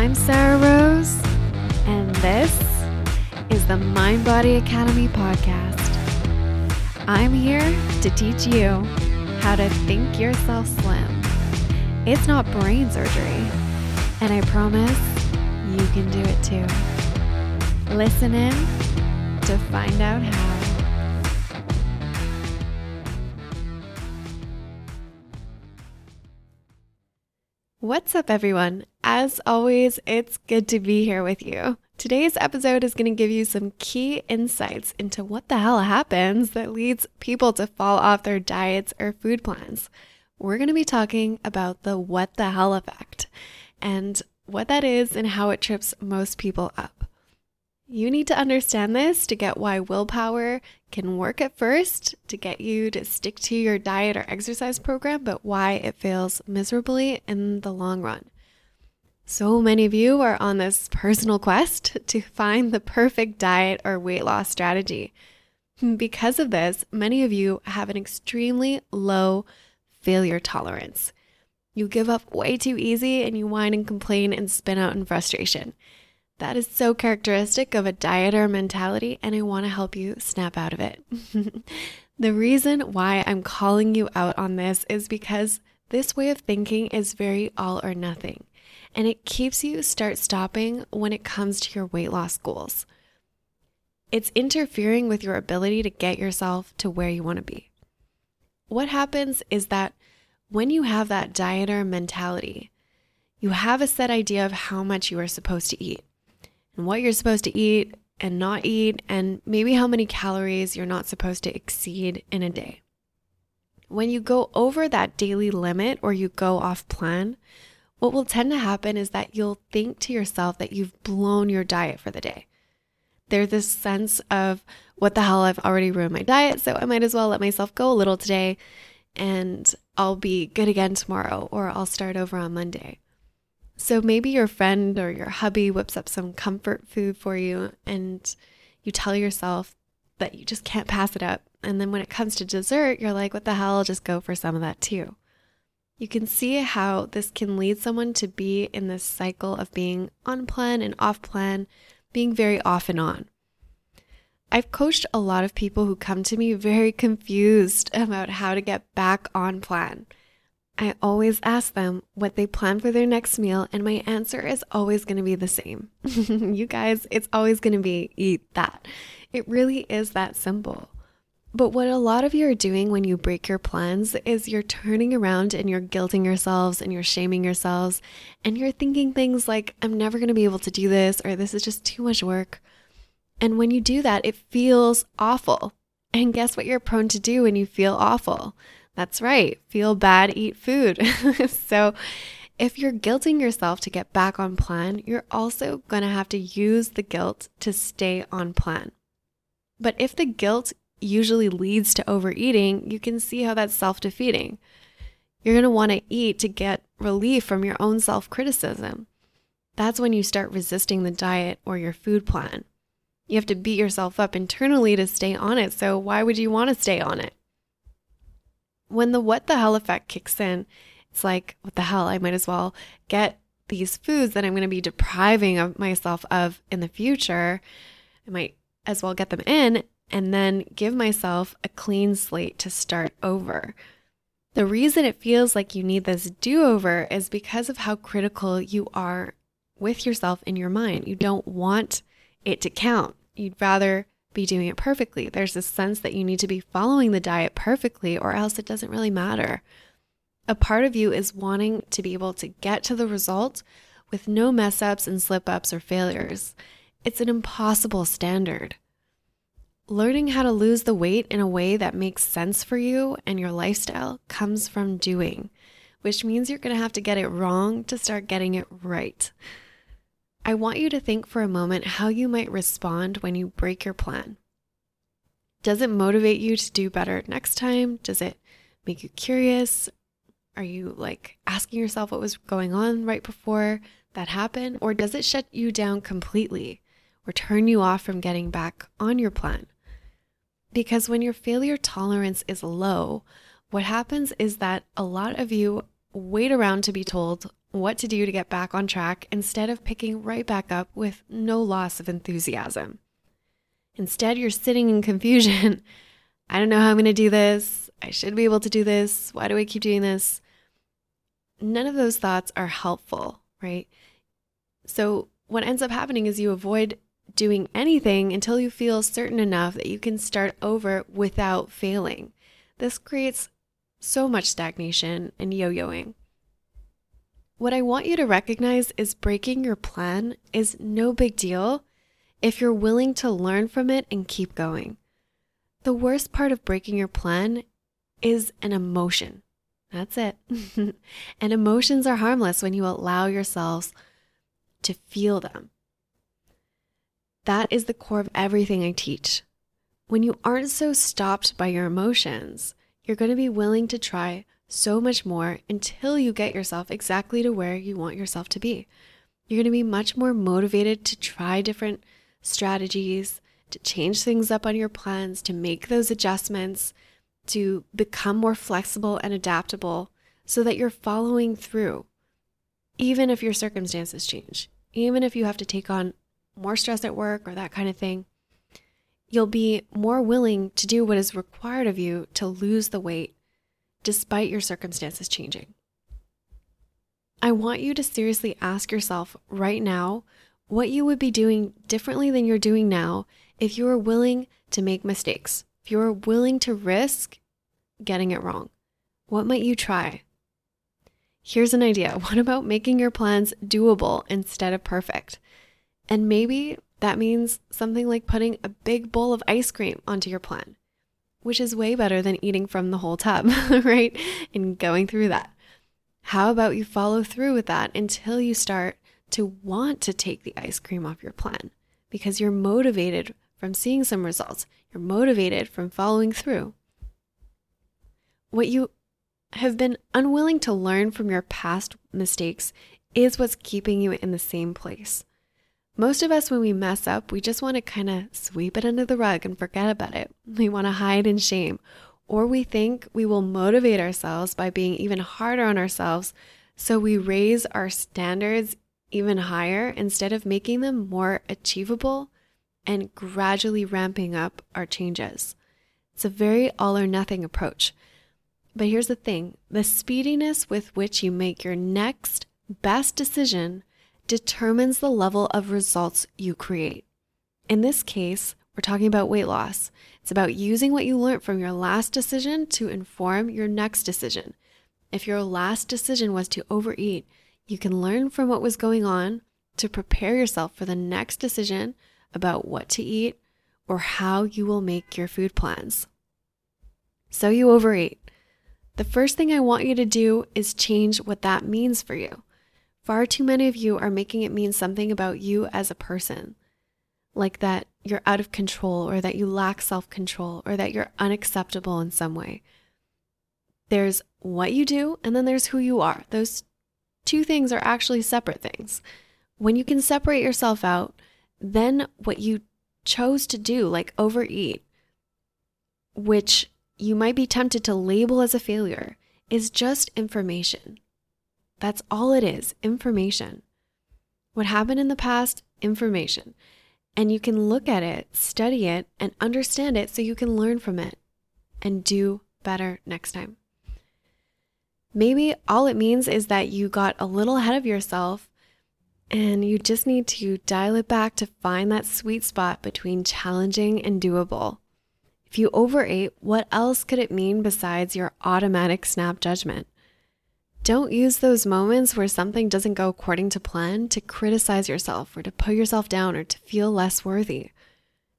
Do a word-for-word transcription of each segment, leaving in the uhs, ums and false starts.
I'm Sarah Rose, and this is the Mind Body Academy Podcast. I'm here to teach you how to think yourself slim. It's not brain surgery, and I promise you can do it too. Listen in to find out how. What's up, everyone? As always, it's good to be here with you. Today's episode is going to give you some key insights into what the hell happens that leads people to fall off their diets or food plans. We're going to be talking about the what the hell effect and what that is and how it trips most people up. You need to understand this to get why willpower can work at first to get you to stick to your diet or exercise program, but why it fails miserably in the long run. So many of you are on this personal quest to find the perfect diet or weight loss strategy. Because of this, many of you have an extremely low failure tolerance. You give up way too easy and you whine and complain and spin out in frustration. That is so characteristic of a dieter mentality, and I want to help you snap out of it. The reason why I'm calling you out on this is because this way of thinking is very all or nothing, and it keeps you start stopping when it comes to your weight loss goals. It's interfering with your ability to get yourself to where you want to be. What happens is that when you have that dieter mentality, you have a set idea of how much you are supposed to eat and what you're supposed to eat and not eat, and maybe how many calories you're not supposed to exceed in a day. When you go over that daily limit or you go off plan, what will tend to happen is that you'll think to yourself that you've blown your diet for the day. There's this sense of, what the hell, I've already ruined my diet, so I might as well let myself go a little today and I'll be good again tomorrow, or I'll start over on Monday. So maybe your friend or your hubby whips up some comfort food for you and you tell yourself that you just can't pass it up. And then when it comes to dessert, you're like, what the hell, I'll just go for some of that too. You can see how this can lead someone to be in this cycle of being on plan and off plan, being very off and on. I've coached a lot of people who come to me very confused about how to get back on plan. I always ask them what they plan for their next meal, and my answer is always going to be the same. You guys, it's always going to be eat that. It really is that simple. But what a lot of you are doing when you break your plans is you're turning around and you're guilting yourselves and you're shaming yourselves, and you're thinking things like, I'm never going to be able to do this, or this is just too much work. And when you do that, it feels awful. And guess what you're prone to do when you feel awful? That's right. Feel bad, eat food. So if you're guilting yourself to get back on plan, you're also going to have to use the guilt to stay on plan. But if the guilt usually leads to overeating, you can see how that's self-defeating. You're going to want to eat to get relief from your own self-criticism. That's when you start resisting the diet or your food plan. You have to beat yourself up internally to stay on it. So why would you want to stay on it? When the what the hell effect kicks in, it's like, what the hell, I might as well get these foods that I'm going to be depriving of myself of in the future. I might as well get them in and then give myself a clean slate to start over. The reason it feels like you need this do-over is because of how critical you are with yourself in your mind. You don't want it to count. You'd rather be doing it perfectly. There's this sense that you need to be following the diet perfectly or else it doesn't really matter. A part of you is wanting to be able to get to the result with no mess ups and slip ups or failures. It's an impossible standard. Learning how to lose the weight in a way that makes sense for you and your lifestyle comes from doing, which means you're going to have to get it wrong to start getting it right. I want you to think for a moment how you might respond when you break your plan. Does it motivate you to do better next time? Does it make you curious? Are you like asking yourself what was going on right before that happened? Or does it shut you down completely or turn you off from getting back on your plan? Because when your failure tolerance is low, what happens is that a lot of you wait around to be told what to do to get back on track instead of picking right back up with no loss of enthusiasm. Instead, you're sitting in confusion. I don't know how I'm going to do this. I should be able to do this. Why do I keep doing this? None of those thoughts are helpful, right? So what ends up happening is you avoid doing anything until you feel certain enough that you can start over without failing. This creates so much stagnation and yo-yoing. What I want you to recognize is breaking your plan is no big deal if you're willing to learn from it and keep going. The worst part of breaking your plan is an emotion. That's it. And emotions are harmless when you allow yourselves to feel them. That is the core of everything I teach. When you aren't so stopped by your emotions, you're going to be willing to try so much more until you get yourself exactly to where you want yourself to be. You're going to be much more motivated to try different strategies, to change things up on your plans, to make those adjustments, to become more flexible and adaptable so that you're following through, even if your circumstances change, even if you have to take on more stress at work or that kind of thing. You'll be more willing to do what is required of you to lose the weight despite your circumstances changing. I want you to seriously ask yourself right now what you would be doing differently than you're doing now if you were willing to make mistakes, if you were willing to risk getting it wrong. What might you try? Here's an idea. What about making your plans doable instead of perfect? And maybe that means something like putting a big bowl of ice cream onto your plan, which is way better than eating from the whole tub, right? And going through that. How about you follow through with that until you start to want to take the ice cream off your plan because you're motivated from seeing some results. You're motivated from following through. What you have been unwilling to learn from your past mistakes is what's keeping you in the same place. Most of us, when we mess up, we just want to kind of sweep it under the rug and forget about it. We want to hide in shame, or we think we will motivate ourselves by being even harder on ourselves, so we raise our standards even higher instead of making them more achievable and gradually ramping up our changes. It's a very all or nothing approach. But here's the thing, the speediness with which you make your next best decision determines the level of results you create. In this case, we're talking about weight loss. It's about using what you learned from your last decision to inform your next decision. If your last decision was to overeat, you can learn from what was going on to prepare yourself for the next decision about what to eat or how you will make your food plans. So you overeat. The first thing I want you to do is change what that means for you. Far too many of you are making it mean something about you as a person, like that you're out of control or that you lack self-control or that you're unacceptable in some way. There's what you do and then there's who you are. Those two things are actually separate things. When you can separate yourself out, then what you chose to do, like overeat, which you might be tempted to label as a failure, is just information. That's all it is, information. What happened in the past, information. And you can look at it, study it, and understand it so you can learn from it and do better next time. Maybe all it means is that you got a little ahead of yourself and you just need to dial it back to find that sweet spot between challenging and doable. If you overate, what else could it mean besides your automatic snap judgment? Don't use those moments where something doesn't go according to plan to criticize yourself or to put yourself down or to feel less worthy.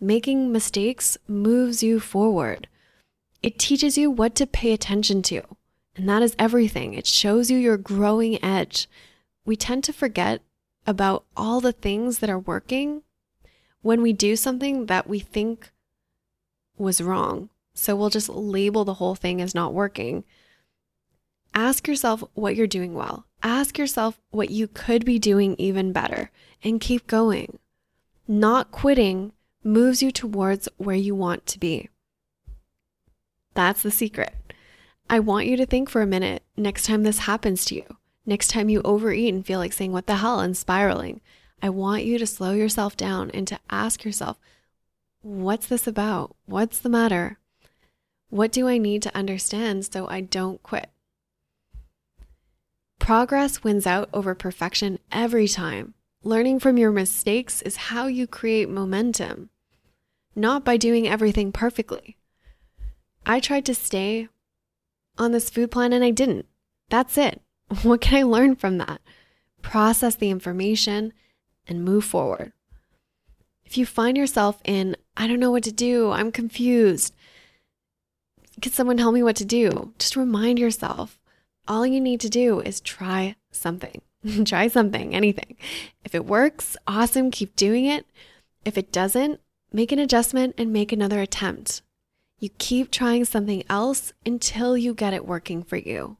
Making mistakes moves you forward. It teaches you what to pay attention to, and that is everything. It shows you your growing edge. We tend to forget about all the things that are working when we do something that we think was wrong. So we'll just label the whole thing as not working. Ask yourself what you're doing well. Ask yourself what you could be doing even better and keep going. Not quitting moves you towards where you want to be. That's the secret. I want you to think for a minute next time this happens to you. Next time you overeat and feel like saying, what the hell, and spiraling, I want you to slow yourself down and to ask yourself, what's this about? What's the matter? What do I need to understand so I don't quit? Progress wins out over perfection every time. Learning from your mistakes is how you create momentum, not by doing everything perfectly. I tried to stay on this food plan and I didn't. That's it. What can I learn from that? Process the information and move forward. If you find yourself in, I don't know what to do, I'm confused, could someone tell me what to do? Just remind yourself, all you need to do is try something. Try something, anything. If it works, awesome, keep doing it. If it doesn't, make an adjustment and make another attempt. You keep trying something else until you get it working for you.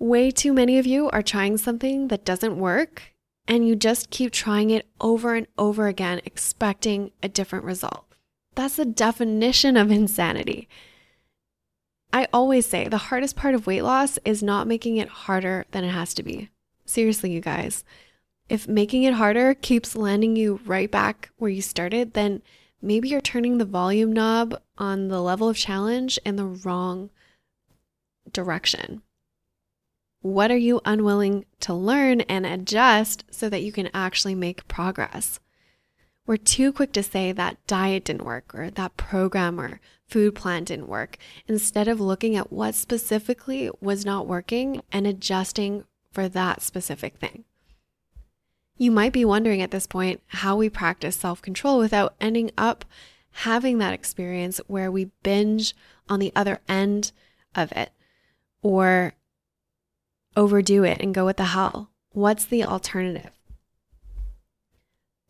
Way too many of you are trying something that doesn't work, and you just keep trying it over and over again, expecting a different result. That's the definition of insanity. I always say the hardest part of weight loss is not making it harder than it has to be. Seriously, you guys. If making it harder keeps landing you right back where you started, then maybe you're turning the volume knob on the level of challenge in the wrong direction. What are you unwilling to learn and adjust so that you can actually make progress? We're too quick to say that diet didn't work or that program or food plan didn't work, instead of looking at what specifically was not working and adjusting for that specific thing. You might be wondering at this point how we practice self-control without ending up having that experience where we binge on the other end of it or overdo it and go with the hell. What's the alternative?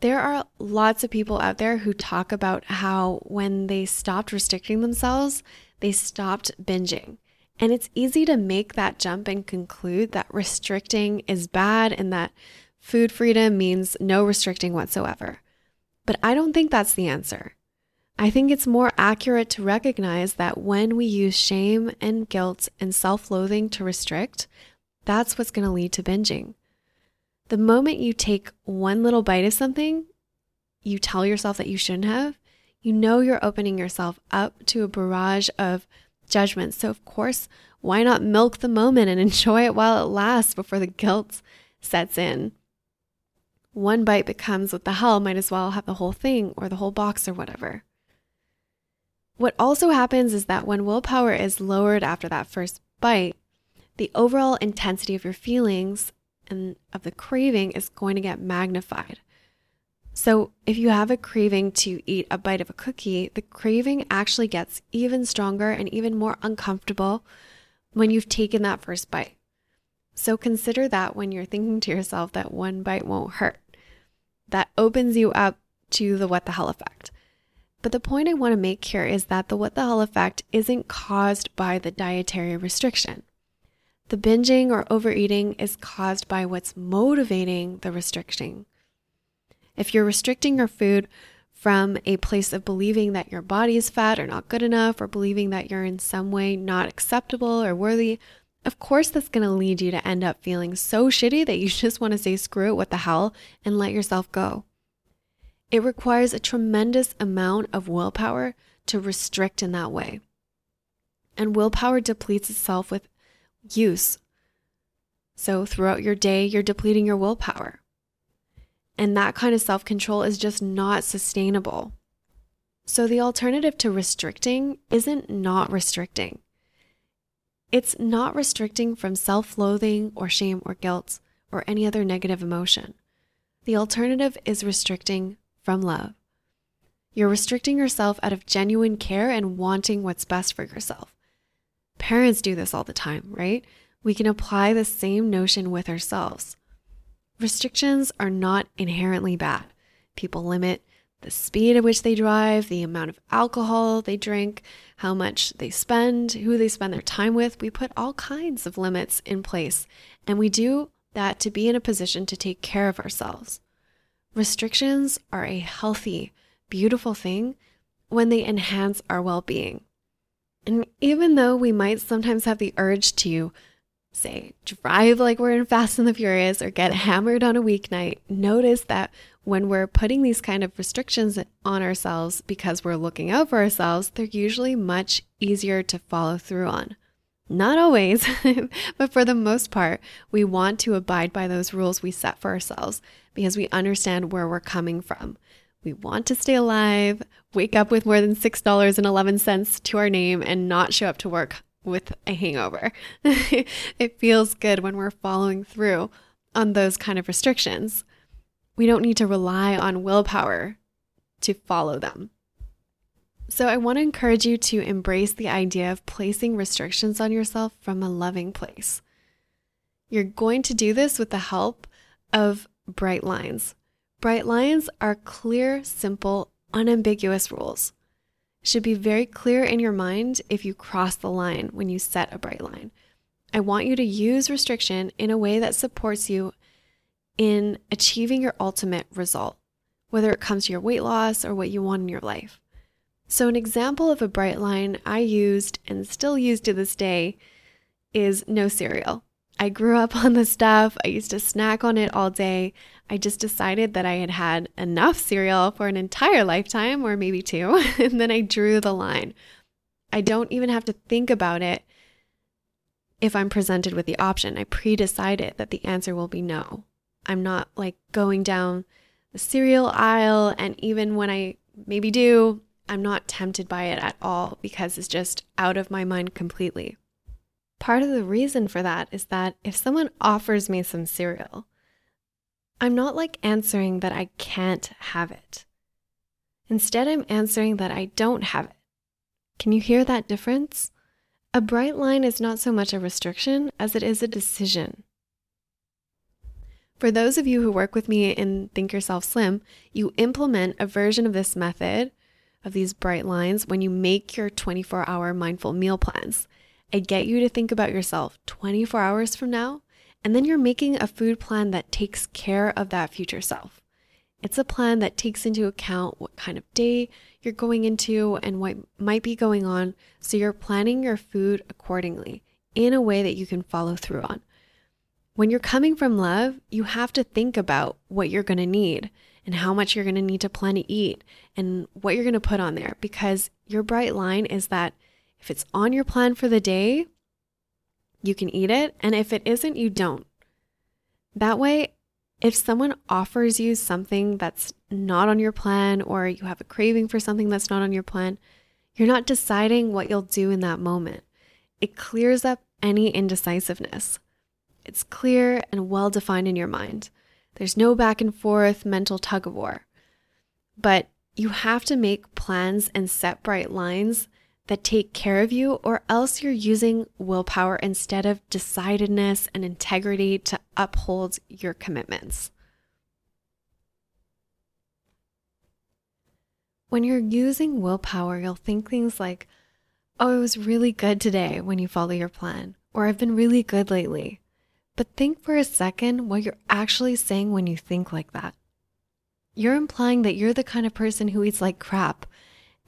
There are lots of people out there who talk about how when they stopped restricting themselves, they stopped binging. And it's easy to make that jump and conclude that restricting is bad and that food freedom means no restricting whatsoever. But I don't think that's the answer. I think it's more accurate to recognize that when we use shame and guilt and self-loathing to restrict, that's what's going to lead to binging. The moment you take one little bite of something you tell yourself that you shouldn't have, you know you're opening yourself up to a barrage of judgments. So of course, why not milk the moment and enjoy it while it lasts before the guilt sets in? One bite becomes what the hell, might as well have the whole thing or the whole box or whatever. What also happens is that when willpower is lowered after that first bite, the overall intensity of your feelings and of the craving is going to get magnified. So if you have a craving to eat a bite of a cookie, the craving actually gets even stronger and even more uncomfortable when you've taken that first bite. So consider that when you're thinking to yourself that one bite won't hurt. That opens you up to the what the hell effect. But the point I want to make here is that the what the hell effect isn't caused by the dietary restriction. The binging or overeating is caused by what's motivating the restricting. If you're restricting your food from a place of believing that your body is fat or not good enough, or believing that you're in some way not acceptable or worthy, of course that's going to lead you to end up feeling so shitty that you just want to say, screw it, what the hell, and let yourself go. It requires a tremendous amount of willpower to restrict in that way. And willpower depletes itself with use. So throughout your day, you're depleting your willpower. And that kind of self-control is just not sustainable. So the alternative to restricting isn't not restricting. It's not restricting from self-loathing or shame or guilt or any other negative emotion. The alternative is restricting from love. You're restricting yourself out of genuine care and wanting what's best for yourself. Parents do this all the time, right? We can apply the same notion with ourselves. Restrictions are not inherently bad. People limit the speed at which they drive, the amount of alcohol they drink, how much they spend, who they spend their time with. We put all kinds of limits in place, and we do that to be in a position to take care of ourselves. Restrictions are a healthy, beautiful thing when they enhance our well-being. And even though we might sometimes have the urge to say drive like we're in Fast and the Furious or get hammered on a weeknight, notice that when we're putting these kind of restrictions on ourselves because we're looking out for ourselves, they're usually much easier to follow through on. Not always, but for the most part, we want to abide by those rules we set for ourselves because we understand where we're coming from. We want to stay alive, wake up with more than six dollars and eleven cents to our name, and not show up to work with a hangover. It feels good when we're following through on those kind of restrictions. We don't need to rely on willpower to follow them. So I want to encourage you to embrace the idea of placing restrictions on yourself from a loving place. You're going to do this with the help of bright lines. Bright lines are clear, simple, unambiguous rules. Should be very clear in your mind if you cross the line when you set a bright line. I want you to use restriction in a way that supports you in achieving your ultimate result, whether it comes to your weight loss or what you want in your life. So an example of a bright line I used and still use to this day is no cereal. I grew up on this stuff. I used to snack on it all day. I just decided that I had had enough cereal for an entire lifetime, or maybe two, and then I drew the line. I don't even have to think about it if I'm presented with the option. I pre-decided that the answer will be no. I'm not like going down the cereal aisle, and even when I maybe do, I'm not tempted by it at all because it's just out of my mind completely. Part of the reason for that is that if someone offers me some cereal, I'm not like answering that I can't have it. Instead, I'm answering that I don't have it. Can you hear that difference? A bright line is not so much a restriction as it is a decision. For those of you who work with me in Think Yourself Slim, you implement a version of this method of these bright lines when you make your twenty-four hour mindful meal plans. I get you to think about yourself twenty-four hours from now, and then you're making a food plan that takes care of that future self. It's a plan that takes into account what kind of day you're going into and what might be going on, so you're planning your food accordingly in a way that you can follow through on. When you're coming from love, you have to think about what you're going to need and how much you're going to need to plan to eat and what you're going to put on there, because your bright line is that if it's on your plan for the day, you can eat it, and if it isn't, you don't. That way, if someone offers you something that's not on your plan, or you have a craving for something that's not on your plan, you're not deciding what you'll do in that moment. It clears up any indecisiveness. It's clear and well-defined in your mind. There's no back and forth mental tug of war, but you have to make plans and set bright lines that take care of you, or else you're using willpower instead of decidedness and integrity to uphold your commitments. When you're using willpower, you'll think things like, oh, it was really good today when you follow your plan, or I've been really good lately. But think for a second what you're actually saying when you think like that. You're implying that you're the kind of person who eats like crap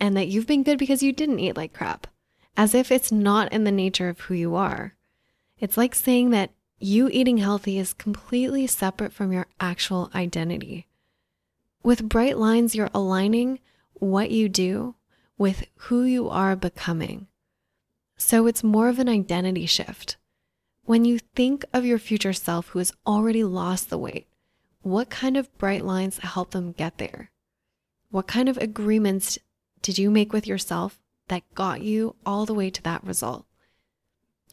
and that you've been good because you didn't eat like crap, as if it's not in the nature of who you are. It's like saying that you eating healthy is completely separate from your actual identity. With bright lines, you're aligning what you do with who you are becoming. So it's more of an identity shift. When you think of your future self who has already lost the weight, what kind of bright lines help them get there? What kind of agreements did you make with yourself that got you all the way to that result?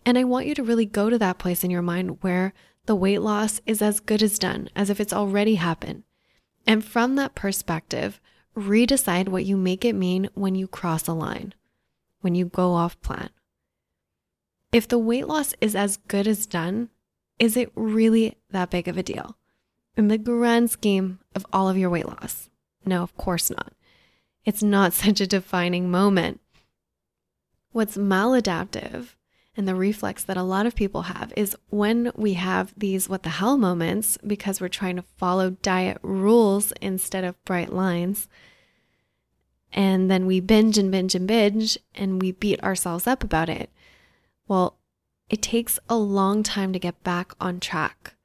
And I want you to really go to that place in your mind where the weight loss is as good as done, as if it's already happened. And from that perspective, redecide what you make it mean when you cross a line, when you go off plan. If the weight loss is as good as done, is it really that big of a deal in the grand scheme of all of your weight loss? No, of course not. It's not such a defining moment. What's maladaptive and the reflex that a lot of people have is when we have these what the hell moments because we're trying to follow diet rules instead of bright lines. And then we binge and binge and binge and we beat ourselves up about it. Well, it takes a long time to get back on track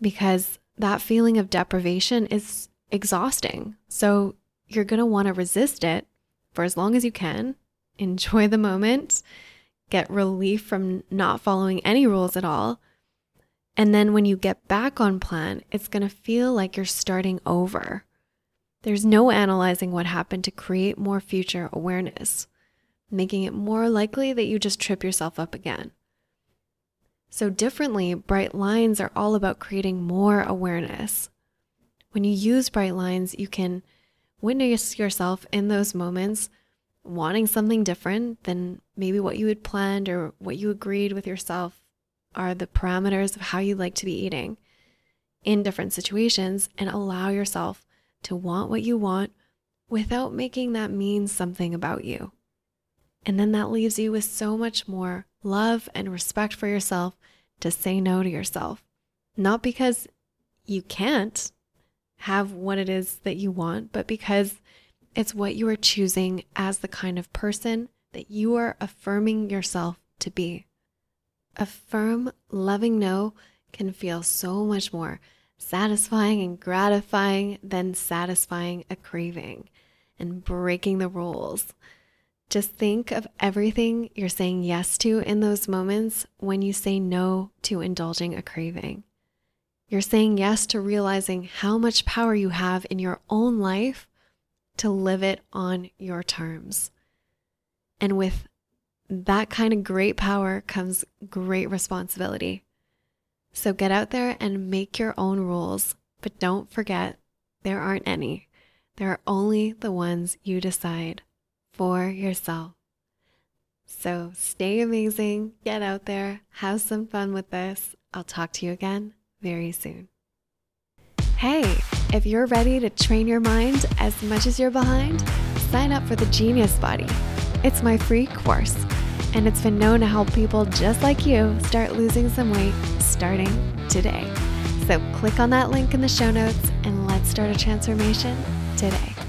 because that feeling of deprivation is exhausting. So you're going to want to resist it for as long as you can, enjoy the moment, get relief from not following any rules at all. And then when you get back on plan, it's going to feel like you're starting over. There's no analyzing what happened to create more future awareness, making it more likely that you just trip yourself up again. So differently, Bright Lines are all about creating more awareness. When you use Bright Lines, you can witness yourself in those moments wanting something different than maybe what you had planned or what you agreed with yourself are the parameters of how you like to be eating in different situations, and allow yourself to want what you want without making that mean something about you. And then that leaves you with so much more love and respect for yourself to say no to yourself. Not because you can't have what it is that you want, but because it's what you are choosing as the kind of person that you are affirming yourself to be. A firm, loving no can feel so much more satisfying and gratifying than satisfying a craving and breaking the rules. Just think of everything you're saying yes to in those moments when you say no to indulging a craving. You're saying yes to realizing how much power you have in your own life to live it on your terms. And with that kind of great power comes great responsibility. So get out there and make your own rules, but don't forget there aren't any. There are only the ones you decide for yourself. So stay amazing, get out there, have some fun with this. I'll talk to you again very soon. Hey, if you're ready to train your mind as much as you're behind, sign up for the Genius Body. It's my free course, and it's been known to help people just like you start losing some weight starting today. So click on that link in the show notes and let's start a transformation today.